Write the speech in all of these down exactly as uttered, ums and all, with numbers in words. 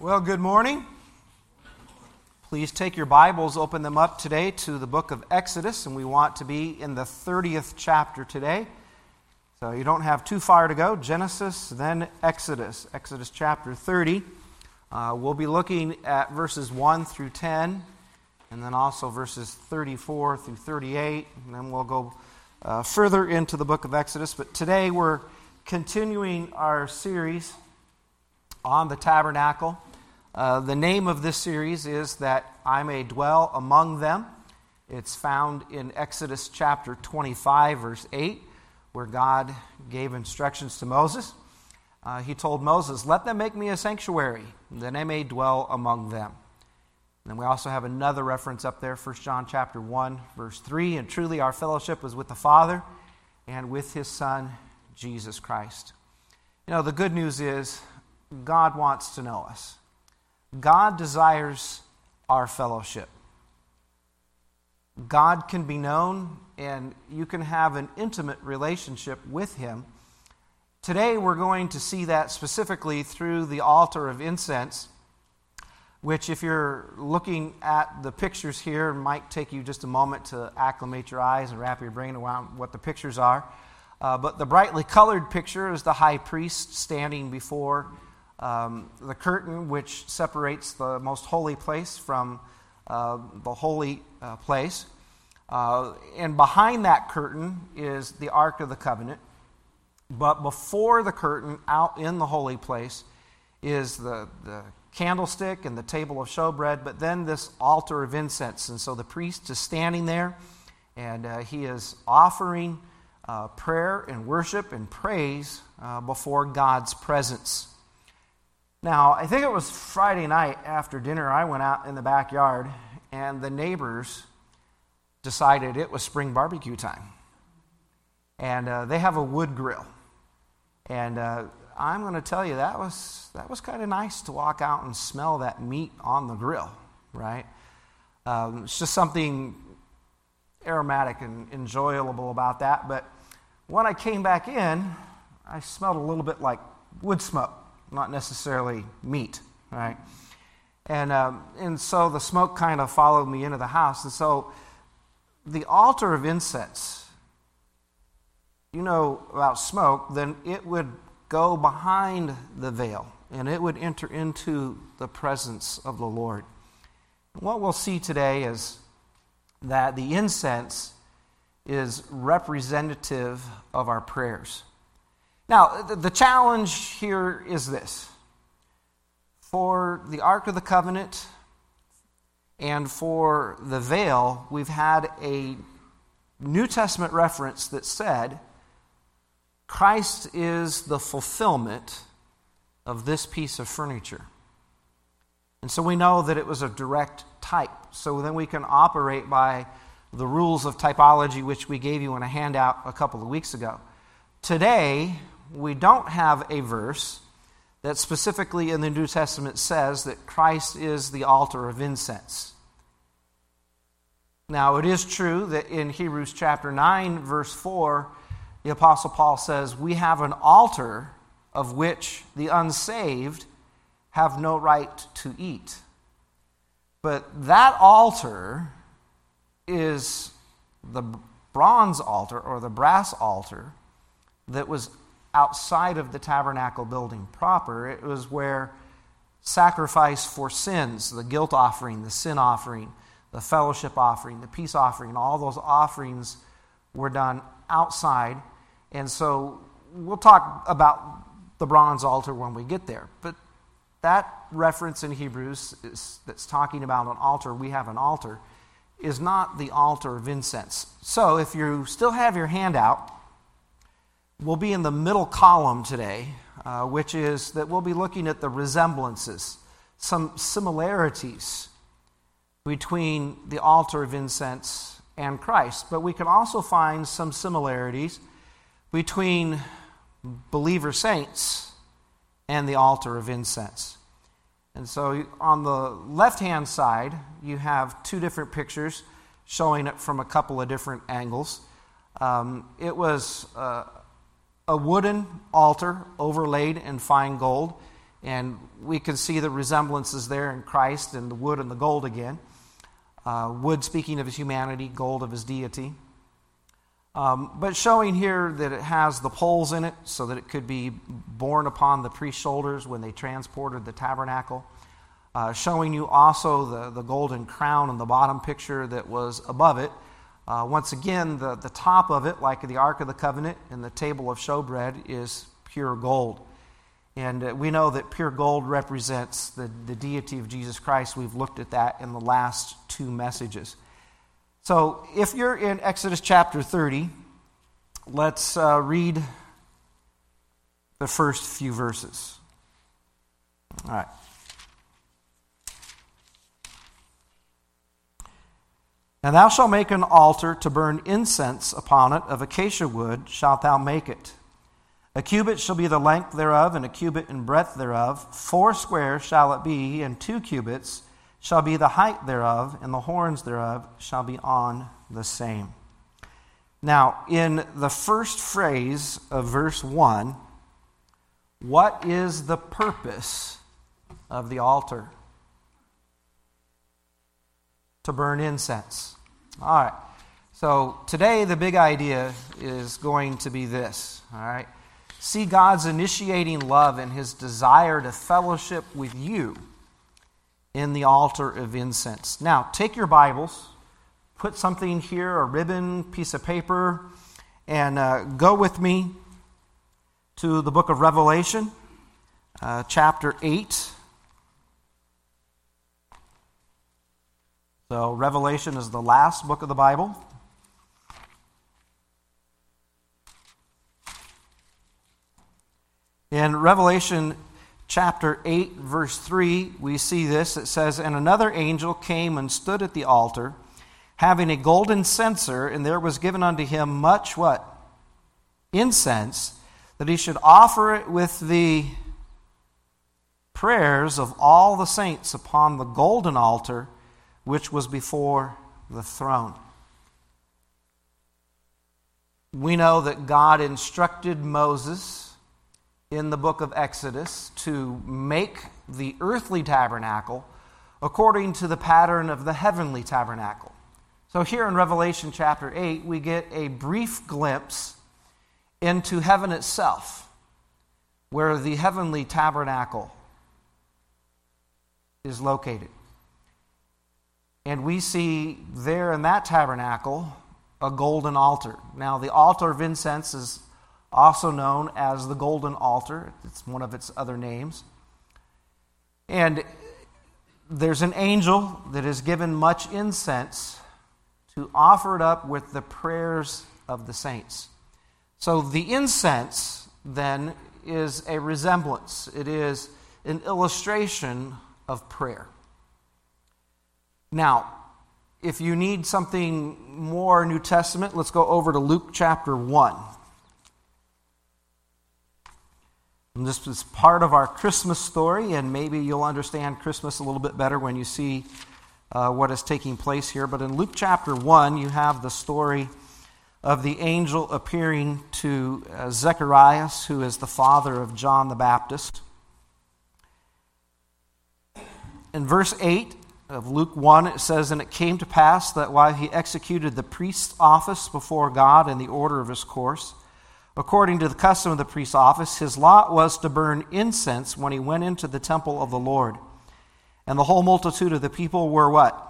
Well, good morning. Please take your Bibles, open them up today to the book of Exodus, and we want to be in the thirtieth chapter today. So you don't have too far to go. Genesis, then Exodus. Exodus chapter thirty. Uh, we'll be looking at verses one through ten, and then also verses thirty-four through thirty-eight, and then we'll go uh, further into the book of Exodus. But today we're continuing our series on the tabernacle. Uh, the name of this series is That I May Dwell Among Them. It's found in Exodus chapter twenty-five, verse eight, where God gave instructions to Moses. Uh, he told Moses, let them make me a sanctuary, that I may dwell among them. And then we also have another reference up there, First John chapter one, verse three, and truly our fellowship is with the Father and with His Son, Jesus Christ. You know, the good news is God wants to know us. God desires our fellowship. God can be known, and you can have an intimate relationship with Him. Today we're going to see that specifically through the altar of incense, which, if you're looking at the pictures here, might take you just a moment to acclimate your eyes and wrap your brain around what the pictures are. Uh, but the brightly colored picture is the high priest standing before Um, the curtain which separates the most holy place from uh, the holy uh, place. Uh, and behind that curtain is the Ark of the Covenant. But before the curtain, out in the holy place, is the, the candlestick and the table of showbread, but then this altar of incense. And so the priest is standing there, and uh, he is offering uh, prayer and worship and praise uh, before God's presence. Now, I think it was Friday night after dinner, I went out in the backyard, and the neighbors decided it was spring barbecue time. And uh, they have a wood grill. And uh, I'm going to tell you, that was that was kind of nice to walk out and smell that meat on the grill, right? Um, it's just something aromatic and enjoyable about that. But when I came back in, I smelled a little bit like wood smoke. Not necessarily meat, right? And um, and so the smoke kind of followed me into the house. And so the altar of incense, you know about smoke, then it would go behind the veil, and it would enter into the presence of the Lord. And what we'll see today is that the incense is representative of our prayers. Now, the challenge here is this. For the Ark of the Covenant and for the veil, we've had a New Testament reference that said, Christ is the fulfillment of this piece of furniture. And so we know that it was a direct type. So then we can operate by the rules of typology, which we gave you in a handout a couple of weeks ago. Today, we don't have a verse that specifically in the New Testament says that Christ is the altar of incense. Now, it is true that in Hebrews chapter nine, verse four, the Apostle Paul says, we have an altar of which the unsaved have no right to eat. But that altar is the bronze altar or the brass altar that was outside of the tabernacle building proper. It was where sacrifice for sins, the guilt offering, the sin offering, the fellowship offering, the peace offering, all those offerings were done outside. And so we'll talk about the bronze altar when we get there. But that reference in Hebrews is, that's talking about an altar, we have an altar, is not the altar of incense. So if you still have your handout, we'll be in the middle column today, uh, which is that we'll be looking at the resemblances, some similarities between the altar of incense and Christ. But we can also find some similarities between believer saints and the altar of incense. And so on the left-hand side, you have two different pictures showing it from a couple of different angles. Um, it was Uh, A wooden altar overlaid in fine gold, And we can see the resemblances there in Christ and the wood and the gold again. Uh, wood speaking of his humanity, gold of his deity. Um, but showing here that it has the poles in it so that it could be borne upon the priest's shoulders when they transported the tabernacle. Uh, showing you also the, the golden crown in the bottom picture that was above it. Uh, once again, the, the top of it, like the Ark of the Covenant and the table of showbread, is pure gold. And we know that pure gold represents the, the deity of Jesus Christ. We've looked at that in the last two messages. So if you're in Exodus chapter thirty, let's uh, read the first few verses. All right. And thou shalt make an altar to burn incense upon it, of acacia wood shalt thou make it. A cubit shall be the length thereof, and a cubit in breadth thereof. Four square shall it be, and two cubits shall be the height thereof, and the horns thereof shall be on the same. Now, in the first phrase of verse one, what is the purpose of the altar? To burn incense. All right. So today the big idea is going to be this. All right. See God's initiating love and his desire to fellowship with you in the altar of incense. Now, take your Bibles, put something here, a ribbon, piece of paper, and uh, go with me to the book of Revelation, uh, chapter eight. So, Revelation is the last book of the Bible. In Revelation chapter eight, verse three, we see this. It says, And another angel came and stood at the altar, having a golden censer, and there was given unto him much what? Incense, that he should offer it with the prayers of all the saints upon the golden altar, which was before the throne. We know that God instructed Moses in the book of Exodus to make the earthly tabernacle according to the pattern of the heavenly tabernacle. So here in Revelation chapter eight, we get a brief glimpse into heaven itself, where the heavenly tabernacle is located. And we see there in that tabernacle a golden altar. Now, the altar of incense is also known as the golden altar. It's one of its other names. And there's an angel that is given much incense to offer it up with the prayers of the saints. So the incense, then, is a resemblance. It is an illustration of prayer. Now, if you need something more New Testament, let's go over to Luke chapter one. And this is part of our Christmas story, and maybe you'll understand Christmas a little bit better when you see uh, what is taking place here. But in Luke chapter one, you have the story of the angel appearing to uh, Zacharias, who is the father of John the Baptist. In verse eight of Luke one, it says, And it came to pass that while he executed the priest's office before God in the order of his course, according to the custom of the priest's office, his lot was to burn incense when he went into the temple of the Lord. And the whole multitude of the people were what?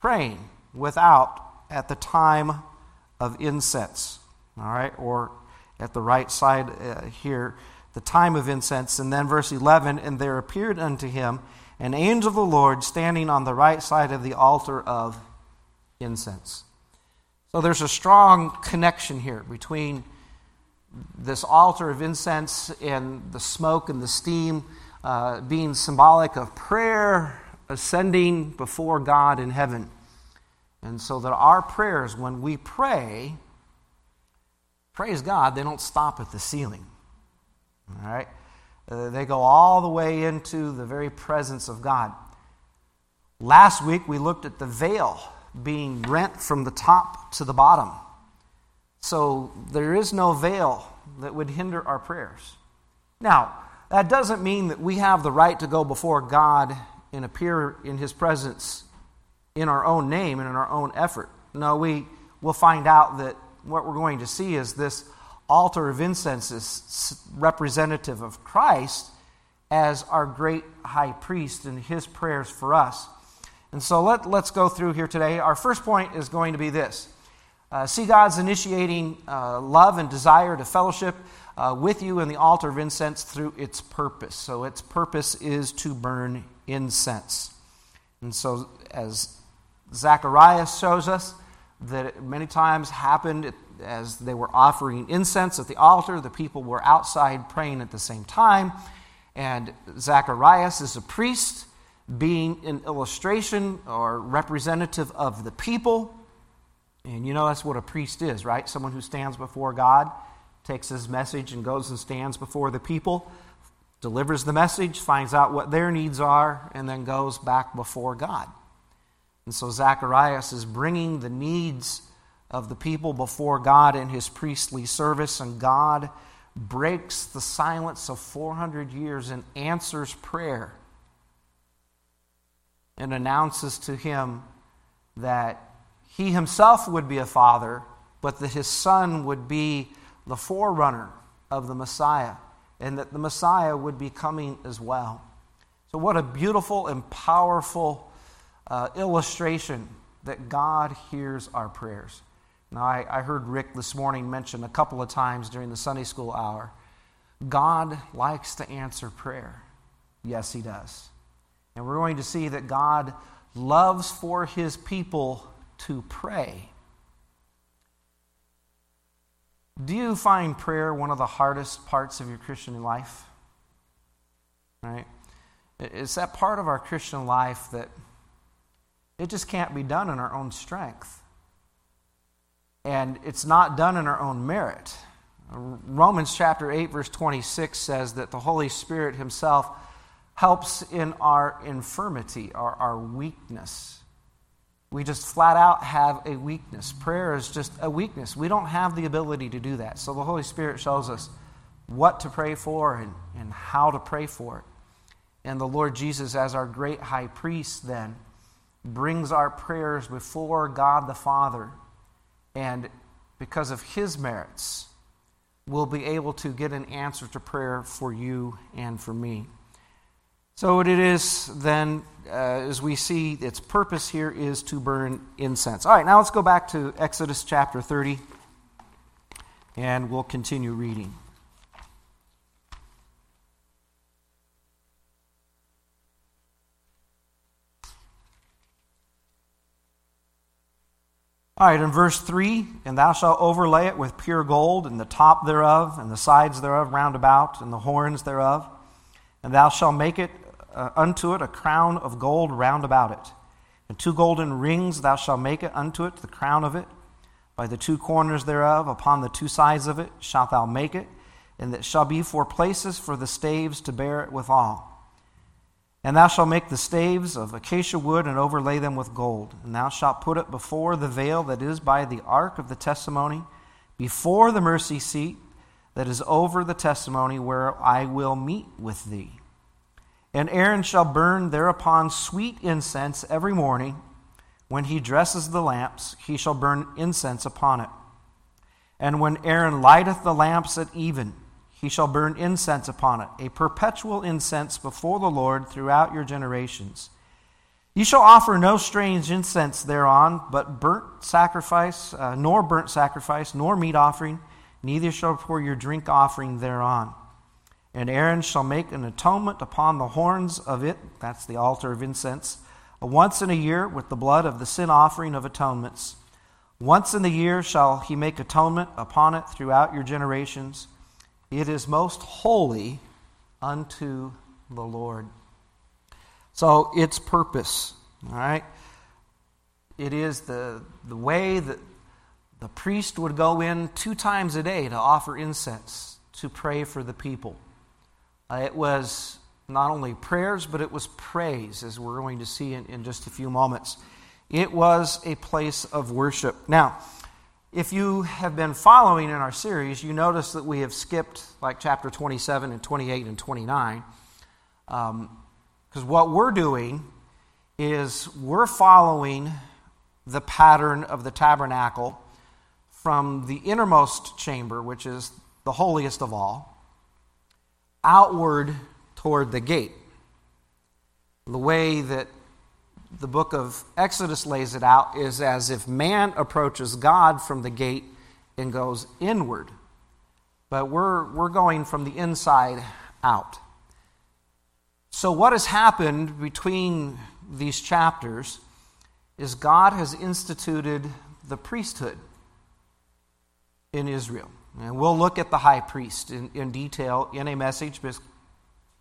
Praying without at the time of incense. All right, or at the right side uh, here, the time of incense. And then verse eleven, And there appeared unto him an angel of the Lord standing on the right side of the altar of incense. So there's a strong connection here between this altar of incense and the smoke and the steam uh, being symbolic of prayer ascending before God in heaven. And so that our prayers, when we pray, praise God, they don't stop at the ceiling. All right? Uh, they go all the way into the very presence of God. Last week we looked at the veil being rent from the top to the bottom. So there is no veil that would hinder our prayers. Now, That doesn't mean that we have the right to go before God and appear in His presence in our own name and in our own effort. No, we will find out that what we're going to see is this altar of incense is representative of Christ as our great high priest and his prayers for us. And so let, let's go through here today. Our first point is going to be this. Uh, see God's initiating uh, love and desire to fellowship uh, with you in the altar of incense through its purpose. So its purpose is to burn incense. And so as Zacharias shows us, that it many times happened as they were offering incense at the altar, the people were outside praying at the same time. And Zacharias is a priest, being an illustration or representative of the people. And you know that's what a priest is, right? Someone who stands before God, takes his message and goes and stands before the people, delivers the message, finds out what their needs are, and then goes back before God. And so Zacharias is bringing the needs of the people before God in his priestly service, and God breaks the silence of four hundred years and answers prayer and announces to him that he himself would be a father, but that his son would be the forerunner of the Messiah, and that the Messiah would be coming as well. So what a beautiful and powerful uh, illustration that God hears our prayers. Now, I, I heard Rick this morning mention a couple of times during the Sunday school hour, God likes to answer prayer. Yes, He does. And we're going to see that God loves for His people to pray. Do you find prayer one of the hardest parts of your Christian life? Right? It's that part of our Christian life that it just can't be done in our own strength. And it's not done in our own merit. Romans chapter eight, verse twenty-six says that the Holy Spirit Himself helps in our infirmity, or our weakness. We just flat out have a weakness. Prayer is just a weakness. We don't have the ability to do that. So the Holy Spirit shows us what to pray for and, and how to pray for it. And the Lord Jesus, as our great high priest then, brings our prayers before God the Father. And because of His merits, we'll be able to get an answer to prayer for you and for me. So it is then, uh, as we see, its purpose here is to burn incense. All right, now let's go back to Exodus chapter thirty, and we'll continue reading. All right, in verse three, "And thou shalt overlay it with pure gold, and the top thereof, and the sides thereof round about, and the horns thereof. And thou shalt make it Uh, unto it a crown of gold round about it. And two golden rings thou shalt make it unto it, the crown of it. By the two corners thereof, upon the two sides of it, shalt thou make it. And it shall be for places for the staves to bear it withal. And thou shalt make the staves of acacia wood, and overlay them with gold. And thou shalt put it before the veil that is by the ark of the testimony, before the mercy seat that is over the testimony, where I will meet with thee. And Aaron shall burn thereupon sweet incense every morning. When he dresses the lamps, he shall burn incense upon it. And when Aaron lighteth the lamps at even, he shall burn incense upon it, a perpetual incense before the Lord throughout your generations. Ye shall offer no strange incense thereon, but burnt sacrifice, uh, nor burnt sacrifice, nor meat offering, neither shall pour your drink offering thereon. And Aaron shall make an atonement upon the horns of it," that's the altar of incense, "once in a year with the blood of the sin offering of atonements. Once in the year shall he make atonement upon it throughout your generations. It is most holy unto the Lord." So its purpose, all right? It is the, the way that the priest would go in two times a day to offer incense, to pray for the people. It was not only prayers, but it was praise, as we're going to see in, in just a few moments. It was a place of worship. Now, If you have been following in our series, you notice that we have skipped like chapter twenty-seven and twenty-eight and twenty-nine. Because um, what we're doing is we're following the pattern of the tabernacle from the innermost chamber, which is the holiest of all, outward toward the gate. The way that the book of Exodus lays it out is as if man approaches God from the gate and goes inward. But we're we're going from the inside out. So what has happened between these chapters is God has instituted the priesthood in Israel. And we'll look at the high priest in, in detail in a message, because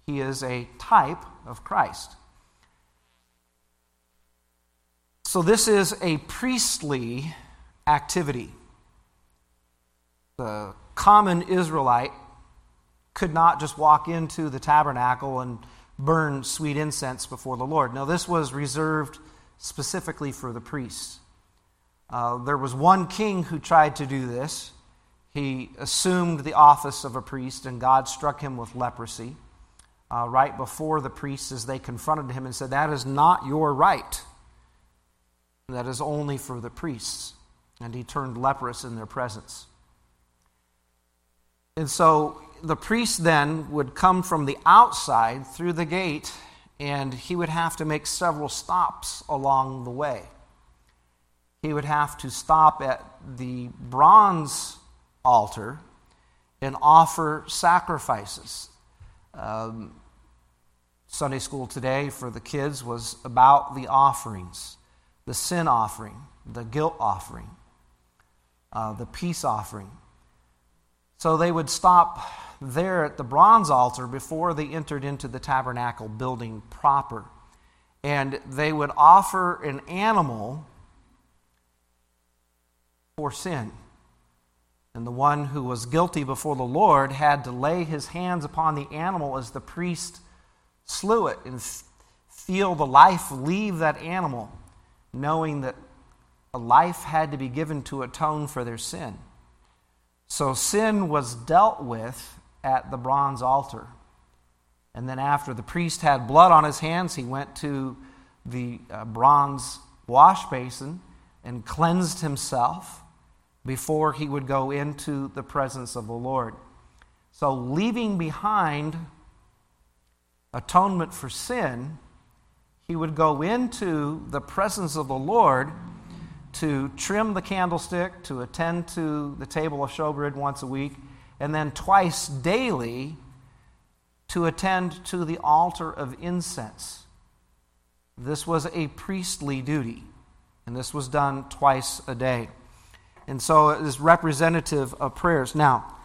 he is a type of Christ. So this is a priestly activity. The common Israelite could not just walk into the tabernacle and burn sweet incense before the Lord. Now, this was reserved specifically for the priests. Uh, there was one king who tried to do this. He assumed the office of a priest, and God struck him with leprosy uh, right before the priests as they confronted him and said, "That is not your right. That is only for the priests." And he turned leprous in their presence. And so the priest then would come from the outside through the gate, and he would have to make several stops along the way. He would have to stop at the bronze altar and offer sacrifices. Um, Sunday school today for the kids was about the offerings. The sin offering, the guilt offering, uh, the peace offering. So they would stop there at the bronze altar before they entered into the tabernacle building proper. And they would offer an animal for sin. And the one who was guilty before the Lord had to lay his hands upon the animal as the priest slew it and feel the life leave that animal, knowing that a life had to be given to atone for their sin. So sin was dealt with at the bronze altar. And then after the priest had blood on his hands, he went to the bronze wash basin and cleansed himself before he would go into the presence of the Lord. So leaving behind atonement for sin, he would go into the presence of the Lord to trim the candlestick, to attend to the table of showbread once a week, and then twice daily to attend to the altar of incense. This was a priestly duty, and this was done twice a day. And so it is representative of prayers. Now,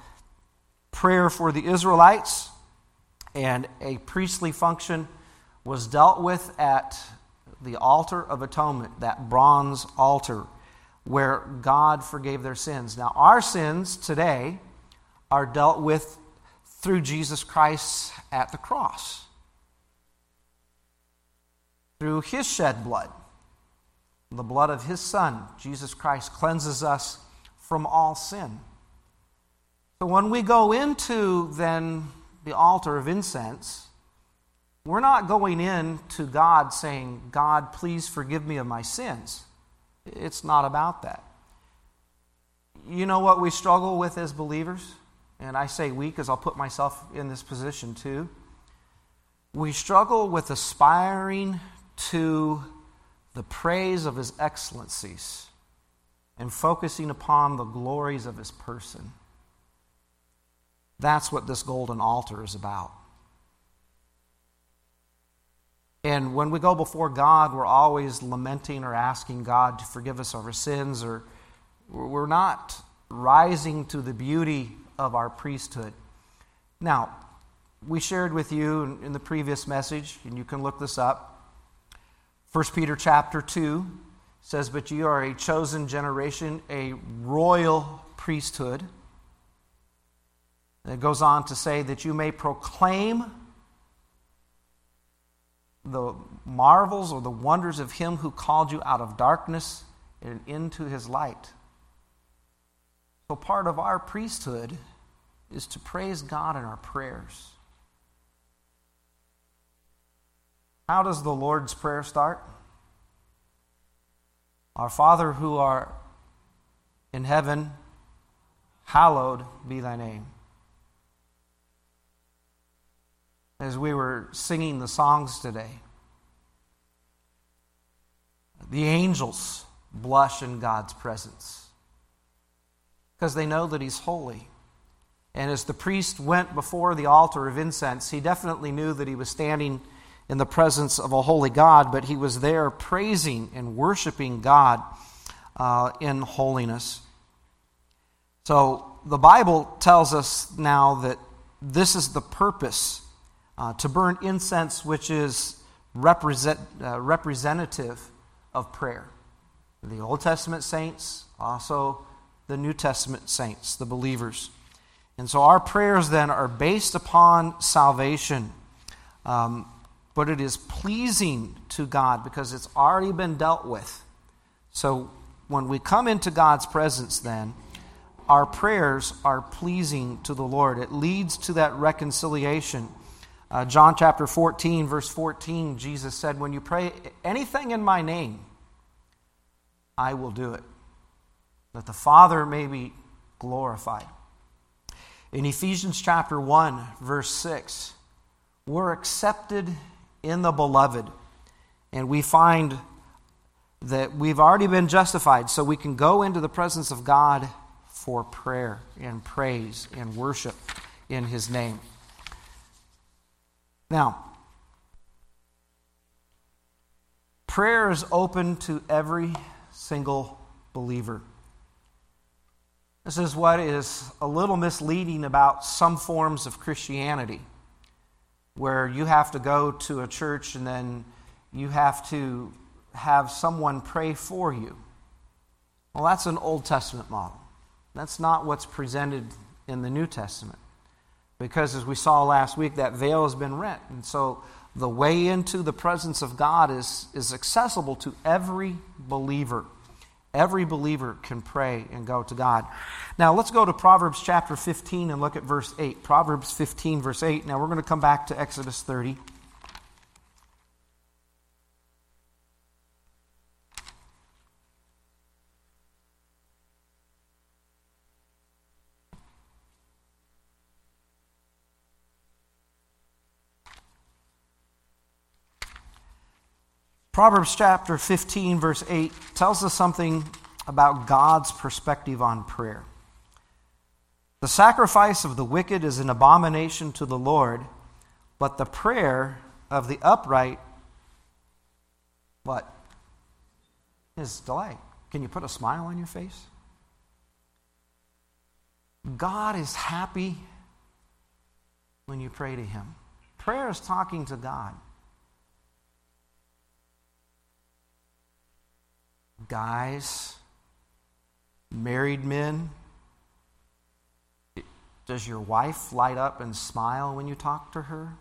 prayer for the Israelites and a priestly function was dealt with at the altar of atonement, that bronze altar where God forgave their sins. Now, our sins today are dealt with through Jesus Christ at the cross, through his shed blood, the blood of his Son. Jesus Christ cleanses us from all sin. So when we go into, then, the altar of incense, we're not going in to God saying, "God, please forgive me of my sins." It's not about that. You know what we struggle with as believers? And I say we because I'll put myself in this position too. We struggle with aspiring to the praise of his excellencies and focusing upon the glories of his person. That's what this golden altar is about. And when we go before God, we're always lamenting or asking God to forgive us of our sins, or we're not rising to the beauty of our priesthood. Now, we shared with you in the previous message, and you can look this up, First Peter chapter two says, "But you are a chosen generation, a royal priesthood." And it goes on to say that you may proclaim the marvels or the wonders of him who called you out of darkness and into his light. So part of our priesthood is to praise God in our prayers. How does the Lord's Prayer start? Our Father who art in heaven, hallowed be thy name. As we were singing the songs today, the angels blush in God's presence because they know that he's holy. And as the priest went before the altar of incense, he definitely knew that he was standing in the presence of a holy God, but he was there praising and worshiping God uh, in holiness. So the Bible tells us now that this is the purpose, uh, to burn incense, which is represent, uh, representative of prayer. The Old Testament saints, also the New Testament saints, the believers. And so our prayers then are based upon salvation, um, but it is pleasing to God because it's already been dealt with. So when we come into God's presence then, our prayers are pleasing to the Lord. It leads to that reconciliation. Uh, John chapter fourteen, verse fourteen, Jesus said, "When you pray anything in my name, I will do it, that the Father may be glorified." In Ephesians chapter one, verse six, we're accepted in the beloved. And we find that we've already been justified, so we can go into the presence of God for prayer and praise and worship in his name. Now, prayer is open to every single believer. This is what is a little misleading about some forms of Christianity, where you have to go to a church and then you have to have someone pray for you. Well, that's an Old Testament model. That's not what's presented in the New Testament, because as we saw last week, that veil has been rent. And so the way into the presence of God is, is accessible to every believer. Every believer can pray and go to God. Now, let's go to Proverbs chapter fifteen and look at verse eight. Proverbs fifteen, verse eight. Now, we're going to come back to Exodus thirty. Proverbs chapter fifteen, verse eight, tells us something about God's perspective on prayer. "The sacrifice of the wicked is an abomination to the Lord, but the prayer of the upright," what? "Is delight." Can you put a smile on your face? God is happy when you pray to him. Prayer is talking to God. Guys, married men, does your wife light up and smile when you talk to her?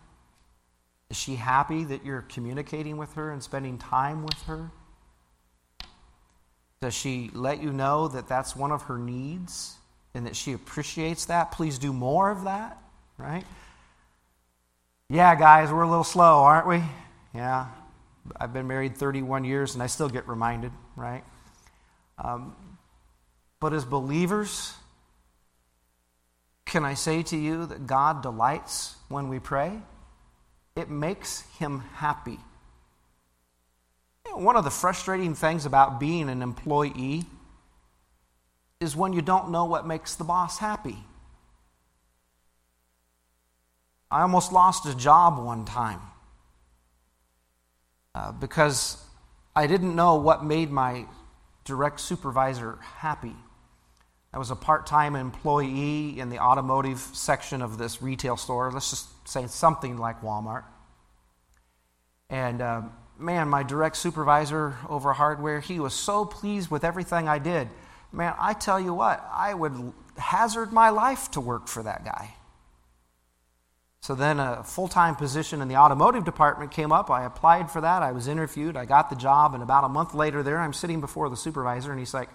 Is she happy that you're communicating with her and spending time with her? Does she let you know that that's one of her needs and that she appreciates that? Please do more of that, right? Yeah, guys, we're a little slow, aren't we? Yeah. I've been married thirty-one years, and I still get reminded, right? Um, but as believers, can I say to you that God delights when we pray? It makes him happy. You know, one of the frustrating things about being an employee is when you don't know what makes the boss happy. I almost lost a job one time. Uh, because I didn't know what made my direct supervisor happy. I was a part-time employee in the automotive section of this retail store. Let's just say something like Walmart. And uh, man, my direct supervisor over hardware, he was so pleased with everything I did. Man, I tell you what, I would hazard my life to work for that guy. So then a full-time position in the automotive department came up. I applied for that. I was interviewed. I got the job. And about a month later there, I'm sitting before the supervisor, and he's like,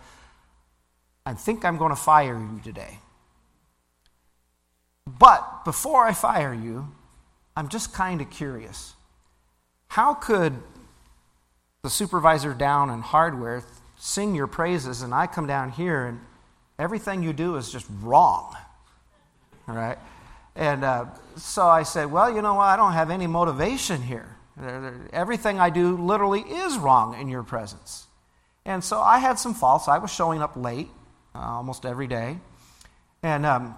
I think I'm going to fire you today. But before I fire you, I'm just kind of curious. How could the supervisor down in hardware sing your praises and I come down here and everything you do is just wrong, all right? And uh, so I said, well, you know what? I don't have any motivation here. Everything I do literally is wrong in your presence. And so I had some faults. I was showing up late uh, almost every day. And um,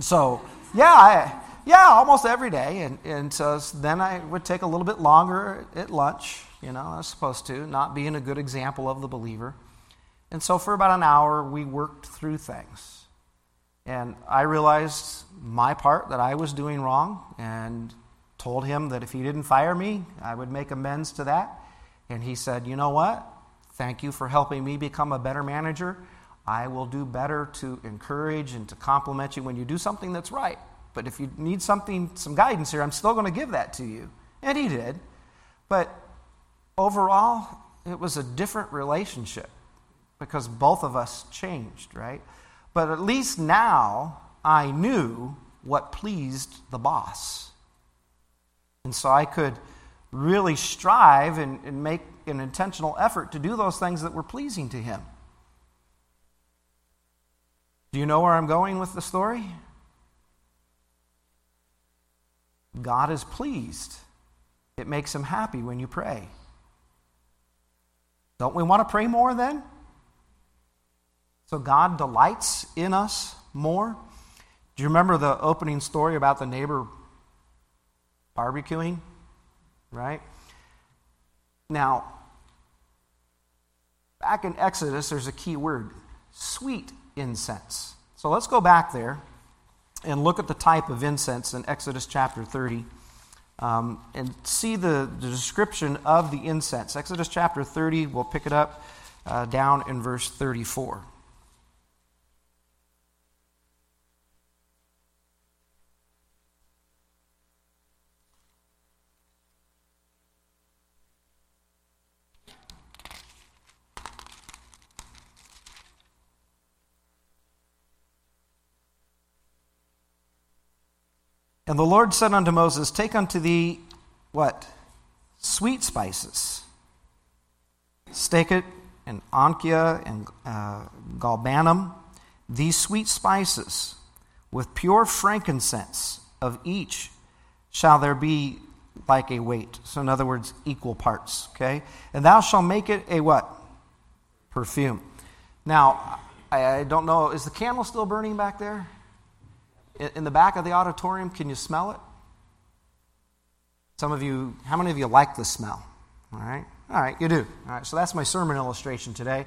so, yeah, I... Yeah, almost every day, and, and so then I would take a little bit longer at lunch, you know, I was supposed to, not being a good example of the believer. And so for about an hour, we worked through things. And I realized my part that I was doing wrong and told him that if he didn't fire me, I would make amends to that. And he said, you know what? Thank you for helping me become a better manager. I will do better to encourage and to compliment you when you do something that's right. But if you need something, some guidance here, I'm still going to give that to you. And he did. But overall, it was a different relationship because both of us changed, right? But at least now I knew what pleased the boss. And so I could really strive and, and make an intentional effort to do those things that were pleasing to him. Do you know where I'm going with the story? God is pleased. It makes him happy when you pray. Don't we want to pray more then? So God delights in us more. Do you remember the opening story about the neighbor barbecuing? Right? Now, back in Exodus, there's a key word, sweet incense. So let's go back there and look at the type of incense in Exodus chapter thirty um, and see the, the description of the incense. Exodus chapter thirty, we'll pick it up uh, down in verse thirty-four. And the Lord said unto Moses, take unto thee, what? Sweet spices. Steket and ankia and uh, galbanum, these sweet spices, with pure frankincense of each shall there be like a weight. So in other words, equal parts, okay? And thou shalt make it a what? Perfume. Now, I don't know, is the candle still burning back there? In the back of the auditorium, can you smell it? Some of you, how many of you like the smell? All right, all right, you do. All right, so that's my sermon illustration today.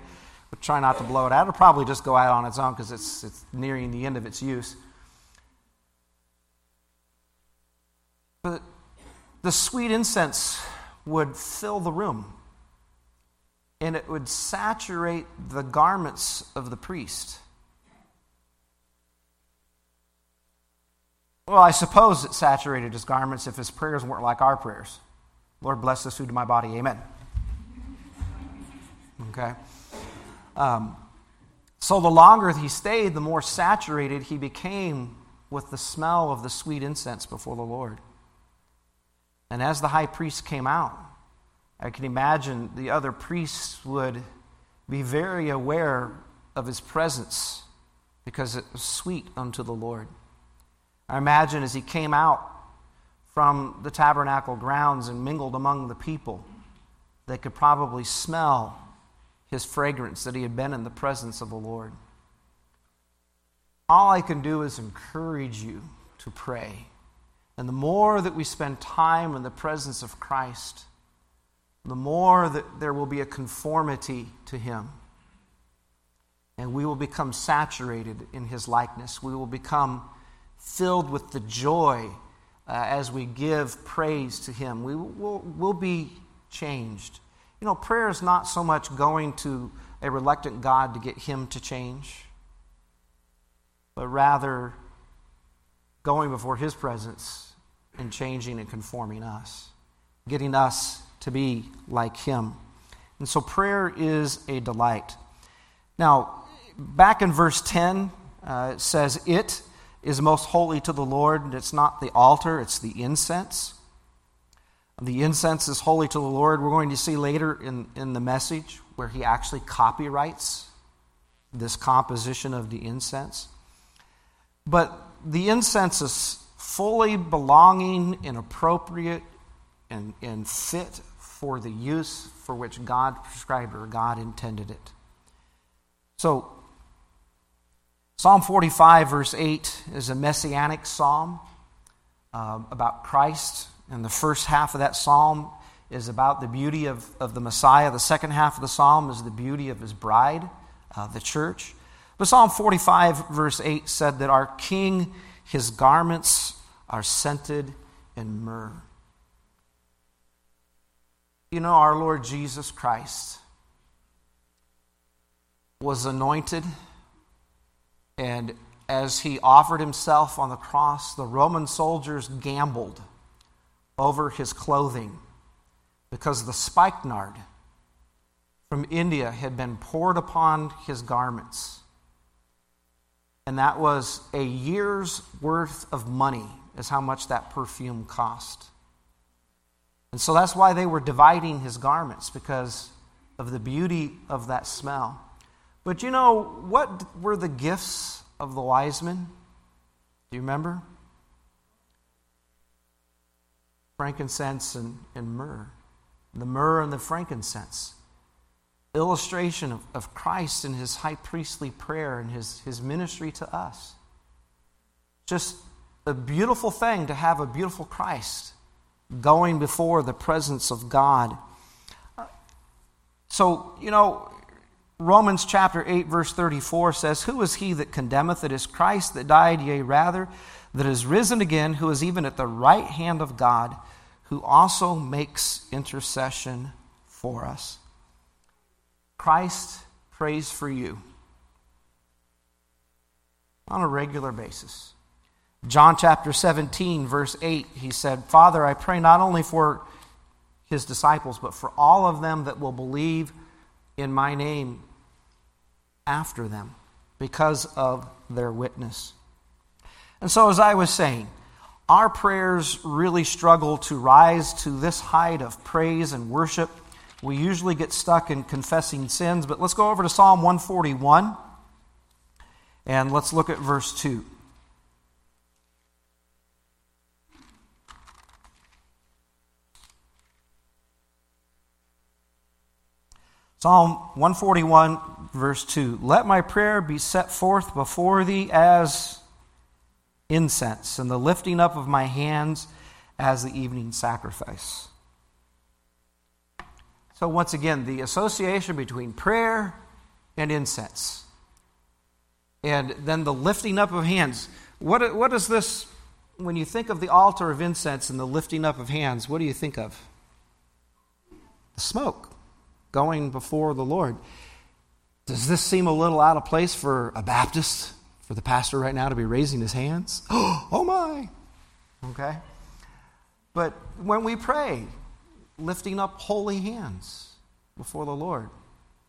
But try not to blow it out. It'll probably just go out on its own because it's it's nearing the end of its use. But the sweet incense would fill the room, and it would saturate the garments of the priest. Well, I suppose it saturated his garments if his prayers weren't like our prayers. Lord, bless this food to my body. Amen. Okay. Um, so the longer he stayed, the more saturated he became with the smell of the sweet incense before the Lord. And as the high priest came out, I can imagine the other priests would be very aware of his presence because it was sweet unto the Lord. I imagine as he came out from the tabernacle grounds and mingled among the people, they could probably smell his fragrance that he had been in the presence of the Lord. All I can do is encourage you to pray. And the more that we spend time in the presence of Christ, the more that there will be a conformity to him. And we will become saturated in his likeness. We will become filled with the joy uh, as we give praise to him. We will we'll be changed. You know, prayer is not so much going to a reluctant God to get him to change, but rather going before his presence and changing and conforming us, getting us to be like him. And so prayer is a delight. Now, back in verse ten, uh, it says, "It is most holy to the Lord," and it's not the altar, it's the incense. The incense is holy to the Lord. We're going to see later in, in the message where he actually copyrights this composition of the incense. But the incense is fully belonging and appropriate and, and fit for the use for which God prescribed or God intended it. So, Psalm forty-five, verse eight, is a messianic psalm uh, about Christ. And the first half of that psalm is about the beauty of, of the Messiah. The second half of the psalm is the beauty of his bride, uh, the church. But Psalm forty-five, verse eight said that our king, his garments are scented in myrrh. You know, our Lord Jesus Christ was anointed, and as he offered himself on the cross, the Roman soldiers gambled over his clothing, because the spikenard from India had been poured upon his garments. And that was a year's worth of money, is how much that perfume cost. And so that's why they were dividing his garments, because of the beauty of that smell. But you know, what were the gifts of the wise men? Do you remember? Frankincense and, and myrrh. The myrrh and the frankincense. Illustration of, of Christ in his high priestly prayer and his, his ministry to us. Just a beautiful thing to have a beautiful Christ going before the presence of God. So, you know, Romans chapter eight, verse thirty-four says, "Who is he that condemneth? It is Christ that died, yea, rather, that is risen again, who is even at the right hand of God, who also makes intercession for us." Christ prays for you on a regular basis. John chapter seventeen, verse eight, he said, "Father, I pray not only for his disciples, but for all of them that will believe in my name after them, because of their witness." And so, as I was saying, our prayers really struggle to rise to this height of praise and worship. We usually get stuck in confessing sins, but let's go over to Psalm one forty-one, and let's look at verse two. Psalm one forty-one, verse two, "Let my prayer be set forth before thee as incense, and the lifting up of my hands as the evening sacrifice." So once again, the association between prayer and incense. And then the lifting up of hands. What, what is this, when you think of the altar of incense and the lifting up of hands, what do you think of? The smoke going before the Lord. Does this seem a little out of place for a Baptist, for the pastor right now to be raising his hands? Oh my! Okay? But when we pray, lifting up holy hands before the Lord.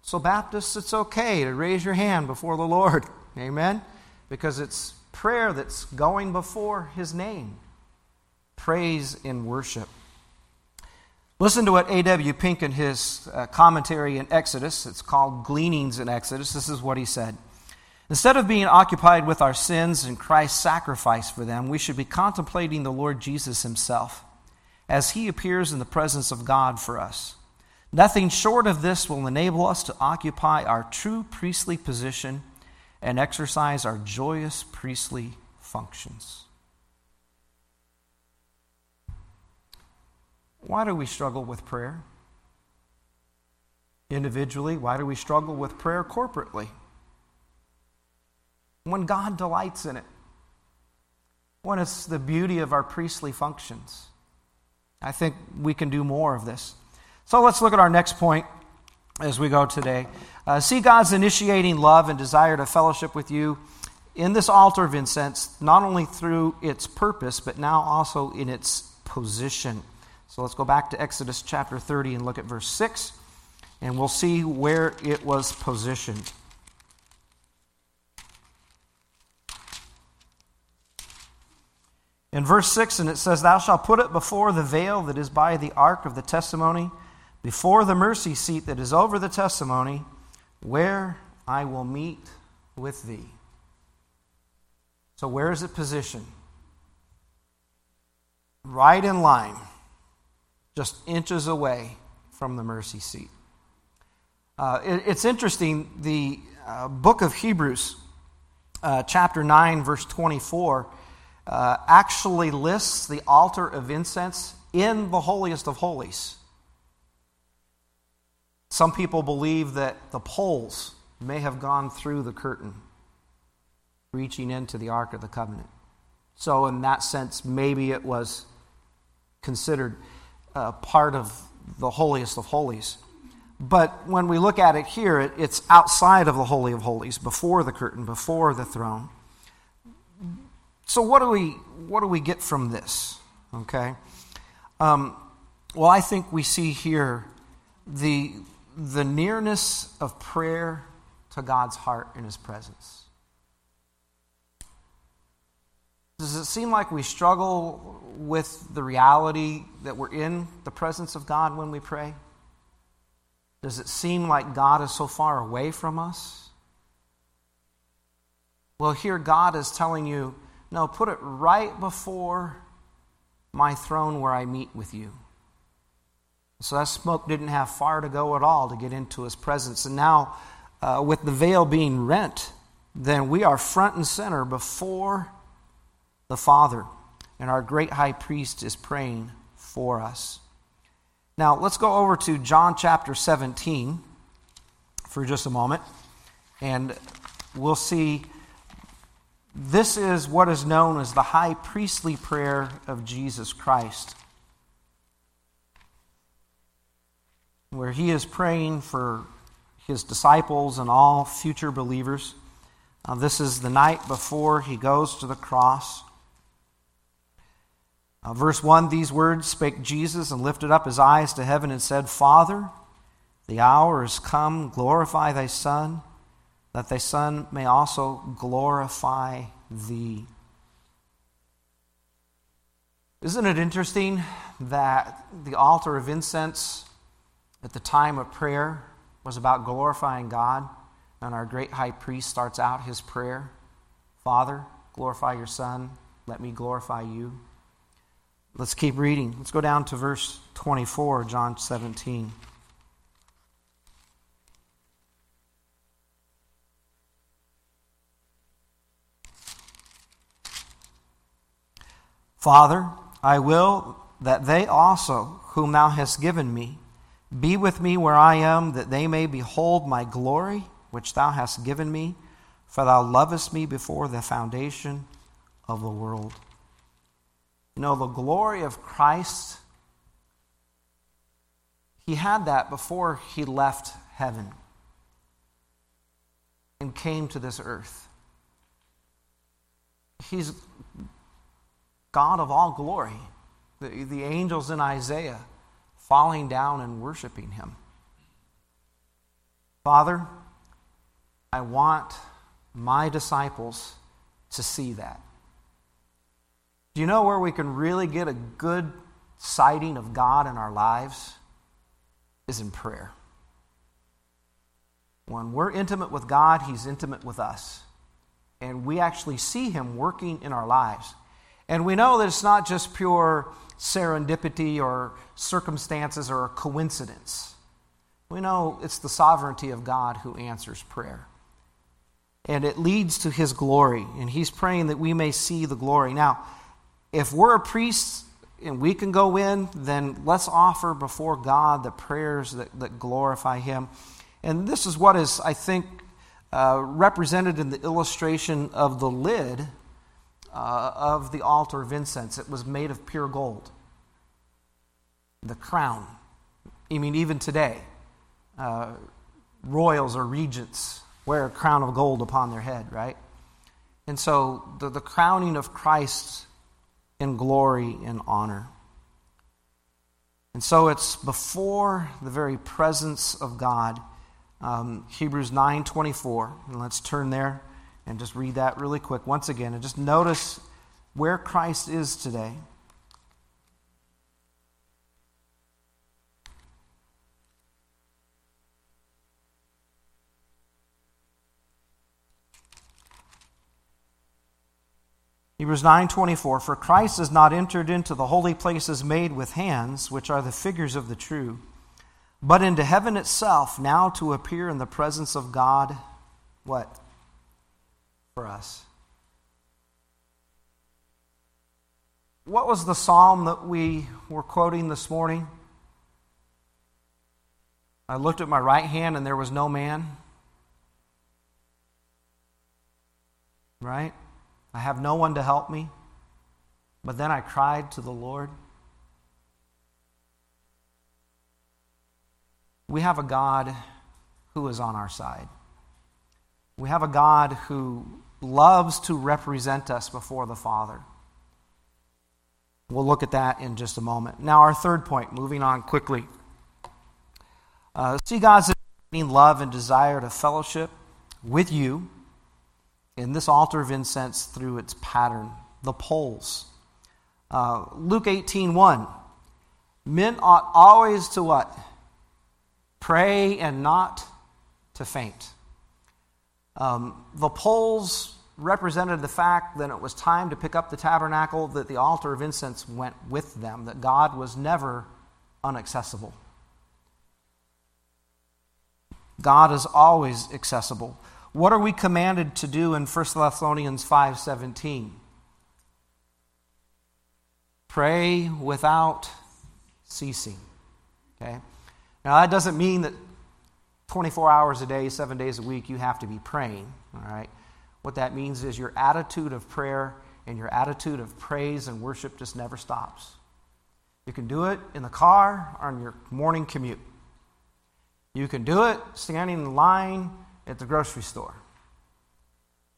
So Baptists, it's okay to raise your hand before the Lord. Amen? Because it's prayer that's going before his name. Praise and worship. Listen to what A W Pink in his uh, commentary in Exodus, it's called Gleanings in Exodus, this is what he said. "Instead of being occupied with our sins and Christ's sacrifice for them, we should be contemplating the Lord Jesus himself as he appears in the presence of God for us. Nothing short of this will enable us to occupy our true priestly position and exercise our joyous priestly functions." Why do we struggle with prayer? Individually, why do we struggle with prayer corporately? When God delights in it. When it's the beauty of our priestly functions. I think we can do more of this. So let's look at our next point as we go today. Uh, see God's initiating love and desire to fellowship with you in this altar of incense, not only through its purpose, but now also in its position. So let's go back to Exodus chapter thirty and look at verse six, and we'll see where it was positioned. in verse six, and it says, "Thou shalt put it before the veil that is by the ark of the testimony, before the mercy seat that is over the testimony, where I will meet with thee." So where is it positioned? Right in line, just inches away from the mercy seat. Uh, it, it's interesting, the uh, book of Hebrews, uh, chapter nine, verse twenty-four, uh, actually lists the altar of incense in the holiest of holies. Some people believe that the poles may have gone through the curtain, reaching into the Ark of the Covenant. So in that sense, maybe it was considered uh, part of the holiest of holies. But when we look at it here, it, it's outside of the Holy of Holies, before the curtain, before the throne. So what do we what do we get from this? Okay, um, well, I think we see here the the nearness of prayer to God's heart in His presence. Does it seem like we struggle with the reality that we're in the presence of God when we pray? Does it seem like God is so far away from us? Well, here God is telling you, no, put it right before my throne where I meet with you. So that smoke didn't have far to go at all to get into His presence. And now, uh, with the veil being rent, then we are front and center before the Father. And our great high priest is praying for us. Now, let's go over to John chapter seventeen for just a moment, and we'll see this is what is known as the high priestly prayer of Jesus Christ, where He is praying for His disciples and all future believers. Now, this is the night before He goes to the cross. Uh, verse one, "These words spake Jesus, and lifted up His eyes to heaven, and said, Father, the hour is come, glorify Thy Son, that Thy Son may also glorify Thee." Isn't it interesting that the altar of incense at the time of prayer was about glorifying God, and our great high priest starts out his prayer, "Father, glorify Your Son, let me glorify You." Let's keep reading. Let's go down to verse twenty-four, John seventeen. "Father, I will that they also, whom Thou hast given Me, be with Me where I am, that they may behold My glory, which Thou hast given Me, for Thou lovest Me before the foundation of the world." You know, the glory of Christ, He had that before He left heaven and came to this earth. He's God of all glory. The, the angels in Isaiah falling down and worshiping Him. Father, I want My disciples to see that. Do you know where we can really get a good sighting of God in our lives? Is in prayer. When we're intimate with God, He's intimate with us. And we actually see Him working in our lives. And we know that it's not just pure serendipity or circumstances or a coincidence. We know it's the sovereignty of God who answers prayer. And it leads to His glory. And He's praying that we may see the glory. Now, if we're a priest and we can go in, then let's offer before God the prayers that, that glorify Him. And this is what is, I think, uh, represented in the illustration of the lid uh, of the altar of incense. It was made of pure gold. The crown. I mean, even today, uh, royals or regents wear a crown of gold upon their head, right? And so the, the crowning of Christ in glory and honor. And so it's before the very presence of God. Um, Hebrews nine twenty-four, and let's turn there and just read that really quick once again, and just notice where Christ is today. Hebrews nine twenty-four, for Christ has not entered into the holy places made with hands, which are the figures of the true, but into heaven itself, now to appear in the presence of God, what? For us. What was the psalm that we were quoting this morning? I looked at my right hand and there was no man. Right? I have no one to help me, but then I cried to the Lord. We have a God who is on our side. We have a God who loves to represent us before the Father. We'll look at that in just a moment. Now, our third point, moving on quickly. Uh, see God's love and desire to fellowship with you in this altar of incense through its pattern, the poles. Uh, Luke eighteen one, men ought always to what? Pray and not to faint. Um, the poles represented the fact that it was time to pick up the tabernacle, that the altar of incense went with them, that God was never inaccessible. God is always accessible. What are we commanded to do in First Thessalonians five seventeen? Pray without ceasing. Okay? Now, that doesn't mean that twenty-four hours a day, seven days a week, you have to be praying. All right? What that means is your attitude of prayer and your attitude of praise and worship just never stops. You can do it in the car or on your morning commute. You can do it standing in line at the grocery store.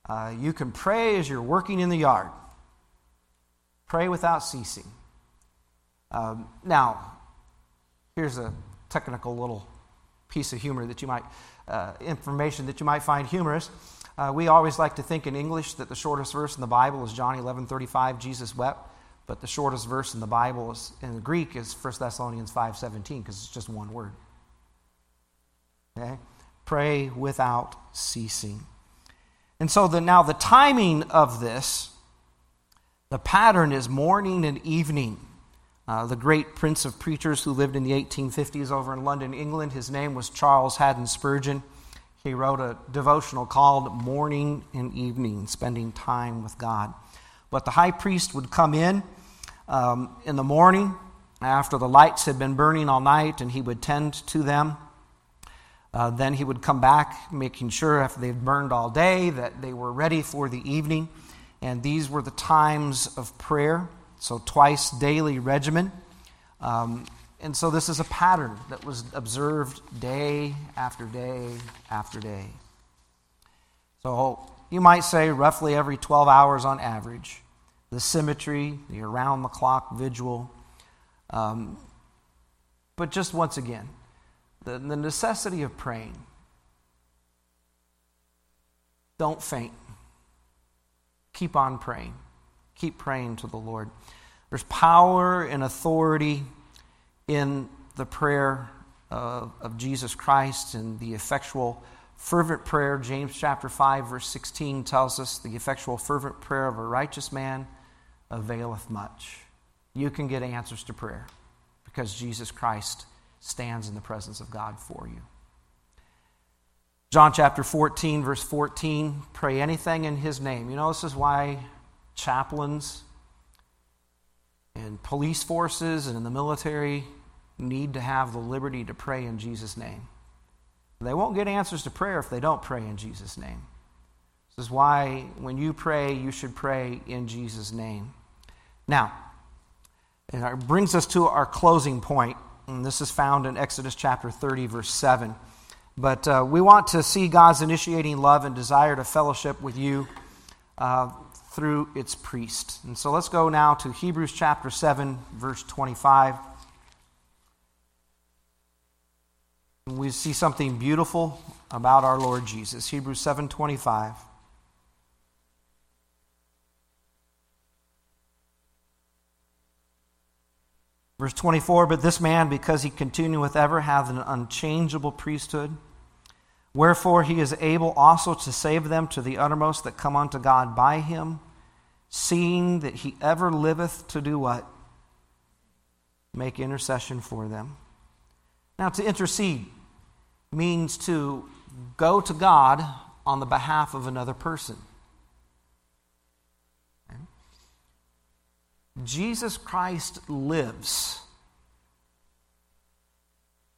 Uh, you can pray as you're working in the yard. Pray without ceasing. Um, now, here's a technical little piece of humor that you might, uh, information that you might find humorous. Uh, we always like to think in English that the shortest verse in the Bible is John eleven thirty-five, Jesus wept, but the shortest verse in the Bible is, in Greek is First Thessalonians five seventeen, because it's just one word. Okay? Pray without ceasing. And so the, now the timing of this, the pattern is morning and evening. Uh, the great prince of preachers who lived in the eighteen fifties over in London, England, his name was Charles Haddon Spurgeon. He wrote a devotional called Morning and Evening, spending time with God. But the high priest would come in um, in the morning after the lights had been burning all night, and he would tend to them. Uh, then he would come back, making sure after they'd burned all day that they were ready for the evening. And these were the times of prayer, so twice daily regimen. Um, and so this is a pattern that was observed day after day after day. So you might say roughly every twelve hours on average, the symmetry, the around-the-clock vigil. Um, but just once again, The, the necessity of praying. Don't faint. Keep on praying. Keep praying to the Lord. There's power and authority in the prayer of, of Jesus Christ and the effectual fervent prayer. James chapter five, verse sixteen tells us the effectual fervent prayer of a righteous man availeth much. You can get answers to prayer because Jesus Christ stands in the presence of God for you. John chapter fourteen, verse fourteen, pray anything in his name. You know, this is why chaplains and police forces and in the military need to have the liberty to pray in Jesus' name. They won't get answers to prayer if they don't pray in Jesus' name. This is why when you pray, you should pray in Jesus' name. Now, and it brings us to our closing point. And this is found in Exodus chapter thirty, verse seven. But uh, we want to see God's initiating love and desire to fellowship with you uh, through its priest. And so let's go now to Hebrews chapter seven, verse twenty-five. We see something beautiful about our Lord Jesus. Hebrews seven twenty-five. Verse twenty-four, but this man, because he continueth ever, hath an unchangeable priesthood. Wherefore he is able also to save them to the uttermost that come unto God by him, seeing that he ever liveth to do what? Make intercession for them. Now, to intercede means to go to God on the behalf of another person. Okay. Jesus Christ lives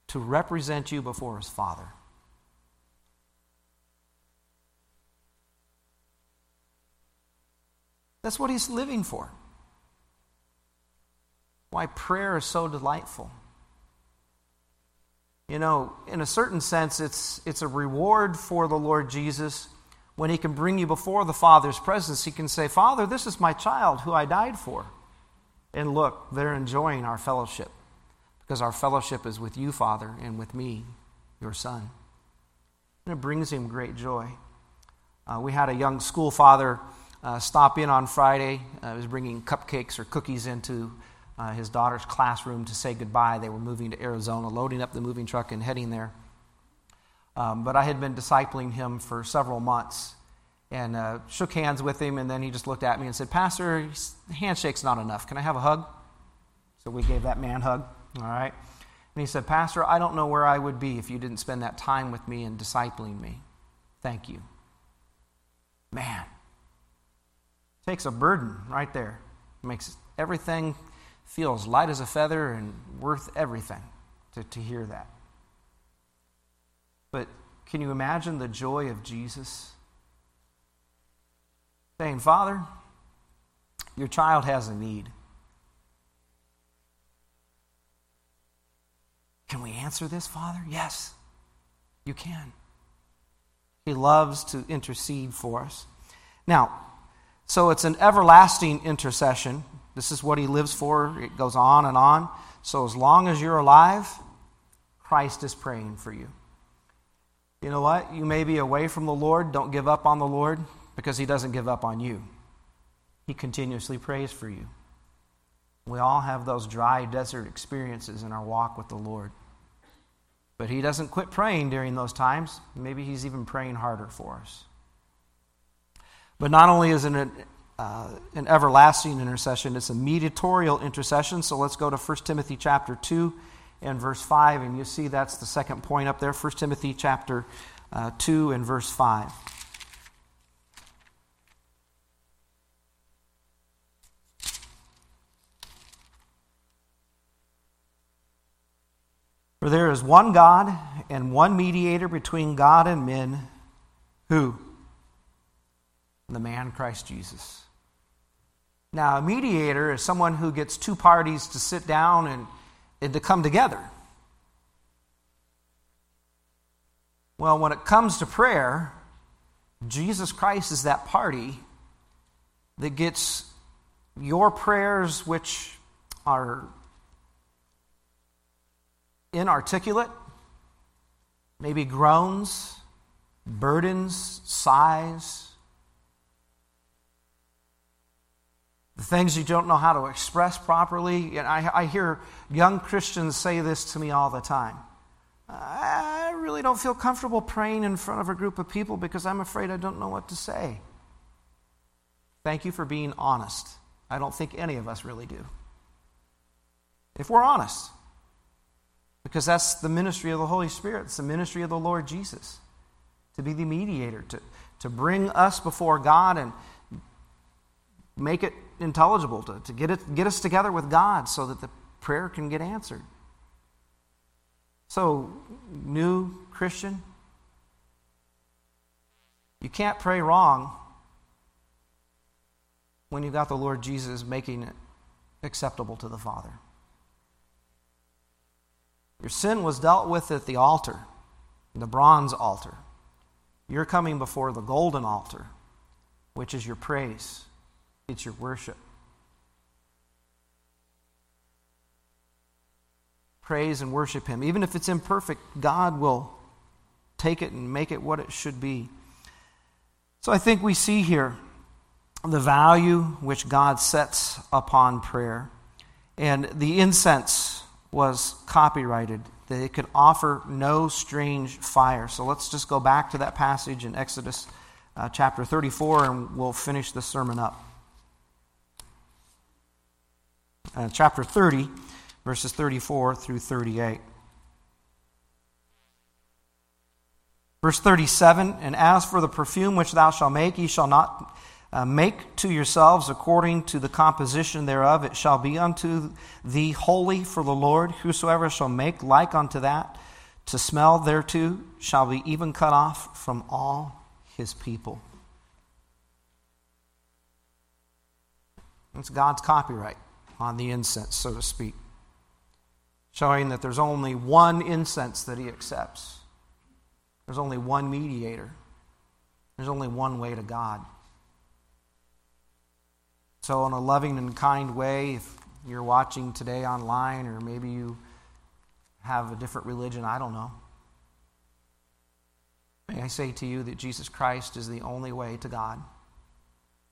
to represent you before his Father. That's what he's living for. Why prayer is so delightful. You know, in a certain sense, it's it's a reward for the Lord Jesus when he can bring you before the Father's presence. He can say, Father, this is my child who I died for. And look, they're enjoying our fellowship because our fellowship is with you, Father, and with me, your Son. And it brings him great joy. Uh, we had a young school father uh, stop in on Friday. Uh, he was bringing cupcakes or cookies into Uh, his daughter's classroom to say goodbye. They were moving to Arizona, loading up the moving truck and heading there. Um, but I had been discipling him for several months and uh, shook hands with him, and then he just looked at me and said, Pastor, handshake's not enough. Can I have a hug? So we gave that man a hug, all right? And he said, Pastor, I don't know where I would be if you didn't spend that time with me and discipling me. Thank you. Man, takes a burden right there. Makes everything feels light as a feather and worth everything to, to hear that. But can you imagine the joy of Jesus? Saying, Father, your child has a need. Can we answer this, Father? Yes, you can. He loves to intercede for us. Now, so it's an everlasting intercession. This is what he lives for. It goes on and on. So as long as you're alive, Christ is praying for you. You know what? You may be away from the Lord. Don't give up on the Lord because he doesn't give up on you. He continuously prays for you. We all have those dry desert experiences in our walk with the Lord. But he doesn't quit praying during those times. Maybe he's even praying harder for us. But not only is it an Uh, an everlasting intercession. It's a mediatorial intercession. So let's go to First Timothy chapter two and verse five. And you see that's the second point up there. First Timothy chapter uh, two and verse five. For there is one God and one mediator between God and men, who? The man Christ Jesus. Now, a mediator is someone who gets two parties to sit down and, and to come together. Well, when it comes to prayer, Jesus Christ is that party that gets your prayers, which are inarticulate, maybe groans, burdens, sighs, the things you don't know how to express properly. And I, I hear young Christians say this to me all the time. I really don't feel comfortable praying in front of a group of people because I'm afraid I don't know what to say. Thank you for being honest. I don't think any of us really do. If we're honest. Because that's the ministry of the Holy Spirit. It's the ministry of the Lord Jesus. To be the mediator. To, to bring us before God and make it intelligible, to, to get it, get us together with God so that the prayer can get answered. So, new Christian, you can't pray wrong when you've got the Lord Jesus making it acceptable to the Father. Your sin was dealt with at the altar, the bronze altar. You're coming before the golden altar, which is your praise. It's your worship. Praise and worship him. Even if it's imperfect, God will take it and make it what it should be. So I think we see here the value which God sets upon prayer. And the incense was copyrighted, that it could offer no strange fire. So let's just go back to that passage in Exodus uh, chapter thirty-four, and we'll finish the sermon up. Uh, chapter thirty, verses thirty-four through thirty-eight. Verse thirty-seven, and as for the perfume which thou shalt make, ye shall not uh, make to yourselves according to the composition thereof. It shall be unto thee holy for the Lord. Whosoever shall make like unto that, to smell thereto, shall be even cut off from all his people. It's God's copyright on the incense, so to speak, showing that there's only one incense that he accepts. There's only one mediator. There's only one way to God. So in a loving and kind way, if you're watching today online, or maybe you have a different religion, I don't know, may I say to you that Jesus Christ is the only way to God.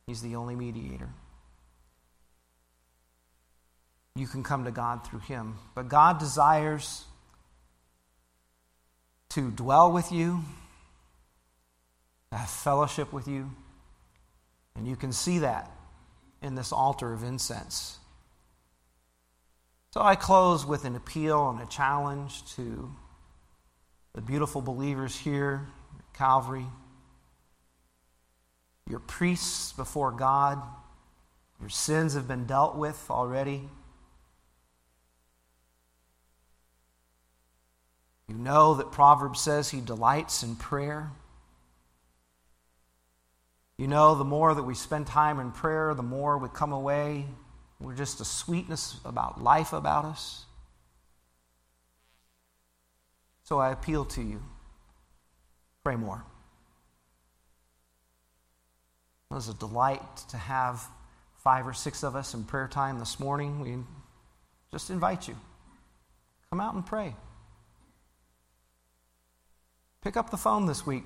He's the only mediator. You can come to God through him. But God desires to dwell with you, to have fellowship with you. And you can see that in this altar of incense. So I close with an appeal and a challenge to the beautiful believers here at Calvary, your priests before God. Your sins have been dealt with already. You know that Proverbs says he delights in prayer. You know the more that we spend time in prayer, the more we come away. We're just a sweetness about life about us. So I appeal to you. Pray more. It was a delight to have five or six of us in prayer time this morning. We just invite you. Come out and pray. Pick up the phone this week.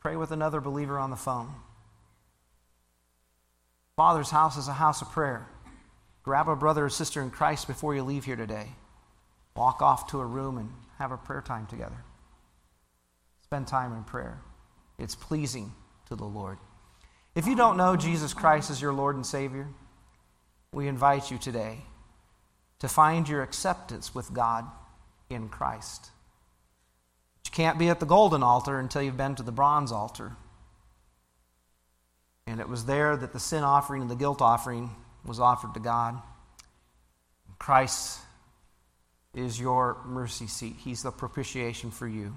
Pray with another believer on the phone. Father's house is a house of prayer. Grab a brother or sister in Christ before you leave here today. Walk off to a room and have a prayer time together. Spend time in prayer. It's pleasing to the Lord. If you don't know Jesus Christ as your Lord and Savior, we invite you today to find your acceptance with God in Christ. You can't be at the golden altar until you've been to the bronze altar. And it was there that the sin offering and the guilt offering was offered to God. Christ is your mercy seat. He's the propitiation for you.